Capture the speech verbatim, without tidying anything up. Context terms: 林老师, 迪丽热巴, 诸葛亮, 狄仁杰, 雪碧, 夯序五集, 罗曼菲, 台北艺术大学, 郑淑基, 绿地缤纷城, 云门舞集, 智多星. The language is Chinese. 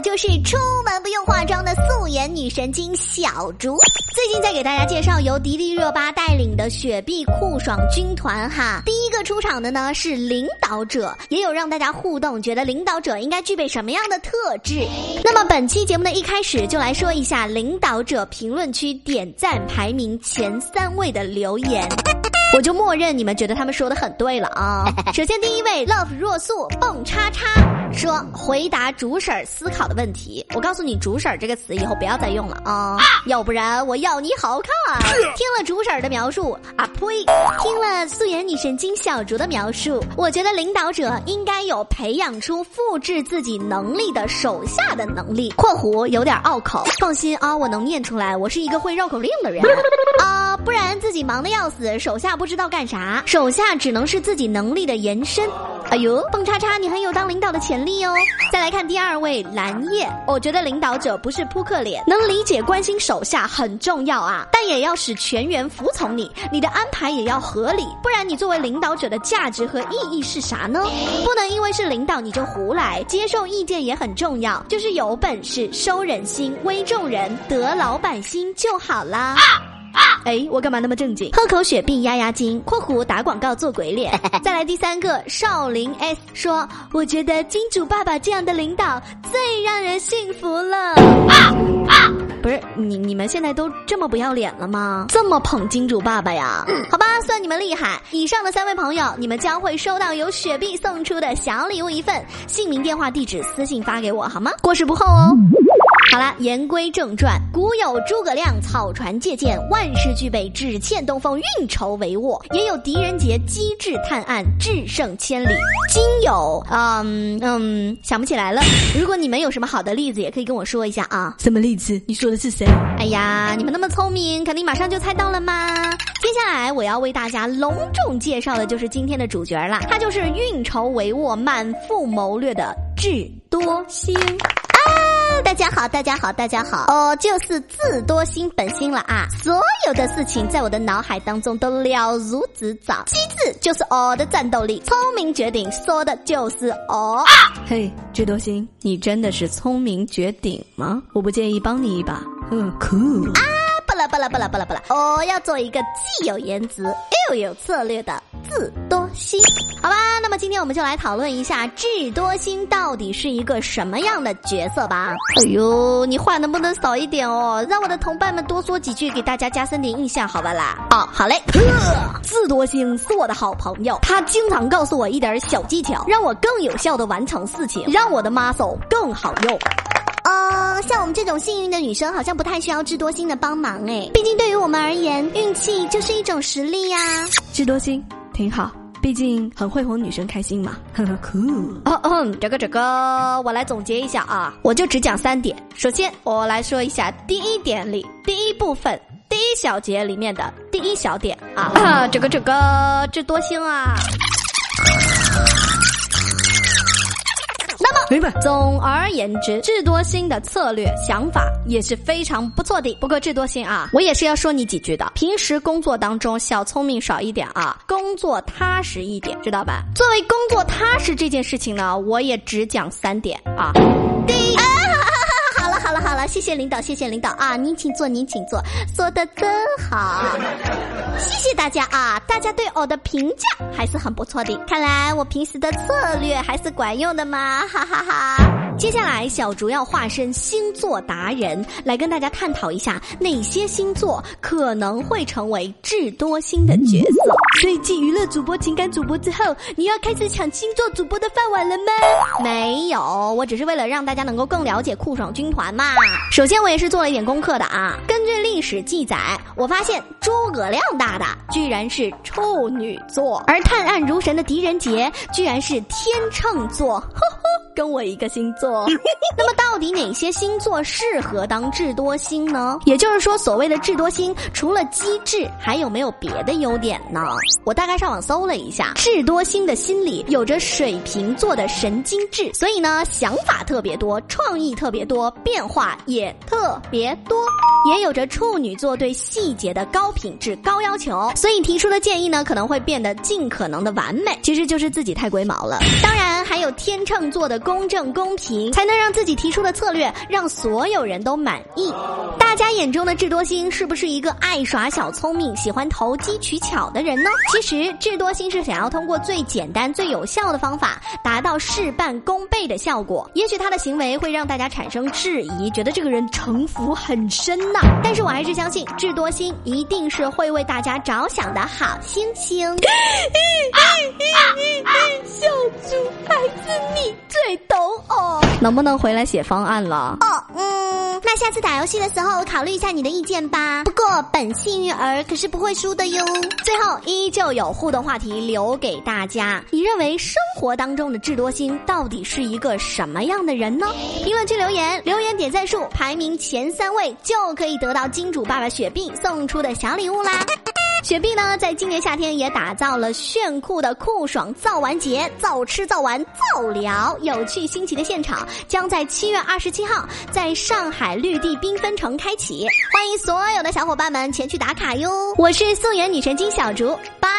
我就是出门不用化妆的素颜女神经小竹。最近在给大家介绍由迪丽热巴带领的雪碧酷爽军团哈，第一个出场的呢是领导者，也有让大家互动觉得领导者应该具备什么样的特质。那么本期节目的一开始就来说一下领导者评论区点赞排名前三位的留言，我就默认你们觉得他们说的很对了啊。首先第一位 Love 若素蹦叉叉说，回答竹婶思考的问题。我告诉你，竹婶这个词以后不要再用了啊，要不然我要你好看。听了竹婶的描述啊呸，听了素颜女神经小竹的描述，我觉得领导者应该有培养出复制自己能力的手下的能力，括弧有点拗口，放心啊，我能念出来，我是一个会绕口令的人啊，不然自己忙得要死，手下不知道干啥，手下只能是自己能力的延伸。哎呦，蹦叉叉，你很有当领导的潜力哦。再来看第二位蓝叶，我觉得领导者不是扑克脸，能理解关心手下很重要啊，但也要使全员服从你，你的安排也要合理，不然你作为领导者的价值和意义是啥呢？不能因为是领导你就胡来，接受意见也很重要，就是有本事收人心，威众人，得老板心就好啦。啊哎，我干嘛那么正经？喝口雪碧压压惊，括弧打广告做鬼脸。再来第三个少林 S 说，我觉得金主爸爸这样的领导最让人信服了。啊啊！不是你你们现在都这么不要脸了吗？这么捧金主爸爸呀？嗯、好吧，算你们厉害。以上的三位朋友，你们将会收到由雪碧送出的小礼物一份，姓名、电话、地址私信发给我好吗？过时不候哦。好啦，言归正传。古有诸葛亮草船借箭，万事俱备，只欠东风，运筹帷幄；也有狄仁杰机智探案，智胜千里。今有嗯嗯想不起来了。如果你们有什么好的例子，也可以跟我说一下啊。什么例子？你说的是谁？哎呀，你们那么聪明，肯定马上就猜到了嘛。接下来我要为大家隆重介绍的就是今天的主角啦，他就是运筹帷幄、满腹谋略的智多星。大家好，大家好，大家好哦，就是智多星本星了啊！所有的事情在我的脑海当中都了如指掌，机智就是我的战斗力，聪明绝顶说的就是我。嘿，智多星，你真的是聪明绝顶吗？我不介意帮你一把。嗯，酷啊！不啦不啦不啦不啦不啦，我要做一个既有颜值又有策略的智多星。好吧，那么今天我们就来讨论一下智多星到底是一个什么样的角色吧。哎呦，你话能不能少一点哦，让我的同伴们多说几句，给大家加深点印象好吧啦。哦，好嘞。智多星是我的好朋友，他经常告诉我一点小技巧，让我更有效地完成事情，让我的 muscle 更好用。呃，像我们这种幸运的女生好像不太需要智多星的帮忙哎，毕竟对于我们而言，运气就是一种实力呀、啊。智多星挺好，毕竟很会哄女生开心嘛，呵呵酷。哦哦，这个这个，我来总结一下啊，我就只讲三点。首先，我来说一下第一点里第一部分第一小节里面的第一小点啊，啊这个这个智多星啊。明白。总而言之，智多星的策略想法也是非常不错的。不过智多星啊，我也是要说你几句的。平时工作当中小聪明少一点啊，工作踏实一点，知道吧？作为工作踏实这件事情呢，我也只讲三点啊。第一。啊好了好了好了，谢谢领导，谢谢领导啊！您请坐，您请坐，说的真好，谢谢大家啊！大家对我的评价还是很不错的，看来我平时的策略还是管用的嘛，哈哈哈哈！接下来，小竹要化身星座达人，来跟大家探讨一下哪些星座可能会成为智多星的角色。所以，继娱乐主播、情感主播之后，你要开始抢星座主播的饭碗了吗？没有，我只是为了让大家能够更了解酷爽军团。首先我也是做了一点功课的啊，根据历史记载，我发现诸葛亮大大居然是处女座，而探案如神的狄仁杰居然是天秤座，呵呵，跟我一个星座。那么到底哪些星座适合当智多星呢？也就是说，所谓的智多星除了机智还有没有别的优点呢？我大概上网搜了一下，智多星的心理有着水瓶座的神经质，所以呢想法特别多，创意特别多，变化也特别多，也有着处女座对细节的高品质高要求，所以提出的建议呢可能会变得尽可能的完美，其实就是自己太龟毛了。当然还有天秤座的公正公平，才能让自己提出的策略让所有人都满意。大家眼中的智多星是不是一个爱耍小聪明、喜欢投机取巧的人呢？其实智多星是想要通过最简单、最有效的方法，达到事半功倍的效果。也许他的行为会让大家产生质疑，觉得这个人城府很深呐、啊。但是我还是相信智多星一定是会为大家着想的好星星。啊啊啊、小猪，孩子你最懂我，能不能回来写方案了？哦，嗯，那下次打游戏的时候考虑一下你的意见吧。不过本幸运儿可是不会输的哟。最后依旧有互动话题留给大家，你认为生活当中的智多星到底是一个什么样的人呢？评论区留言，留言点赞数排名前三位就可以得到金主爸爸雪碧送出的小礼物啦。雪碧呢，在今年夏天也打造了炫酷的酷爽造玩节，造吃造玩造聊，有趣新奇的现场将在七月二十七号在上海绿地缤纷城开启，欢迎所有的小伙伴们前去打卡哟。我是素颜女神经小竹，拜。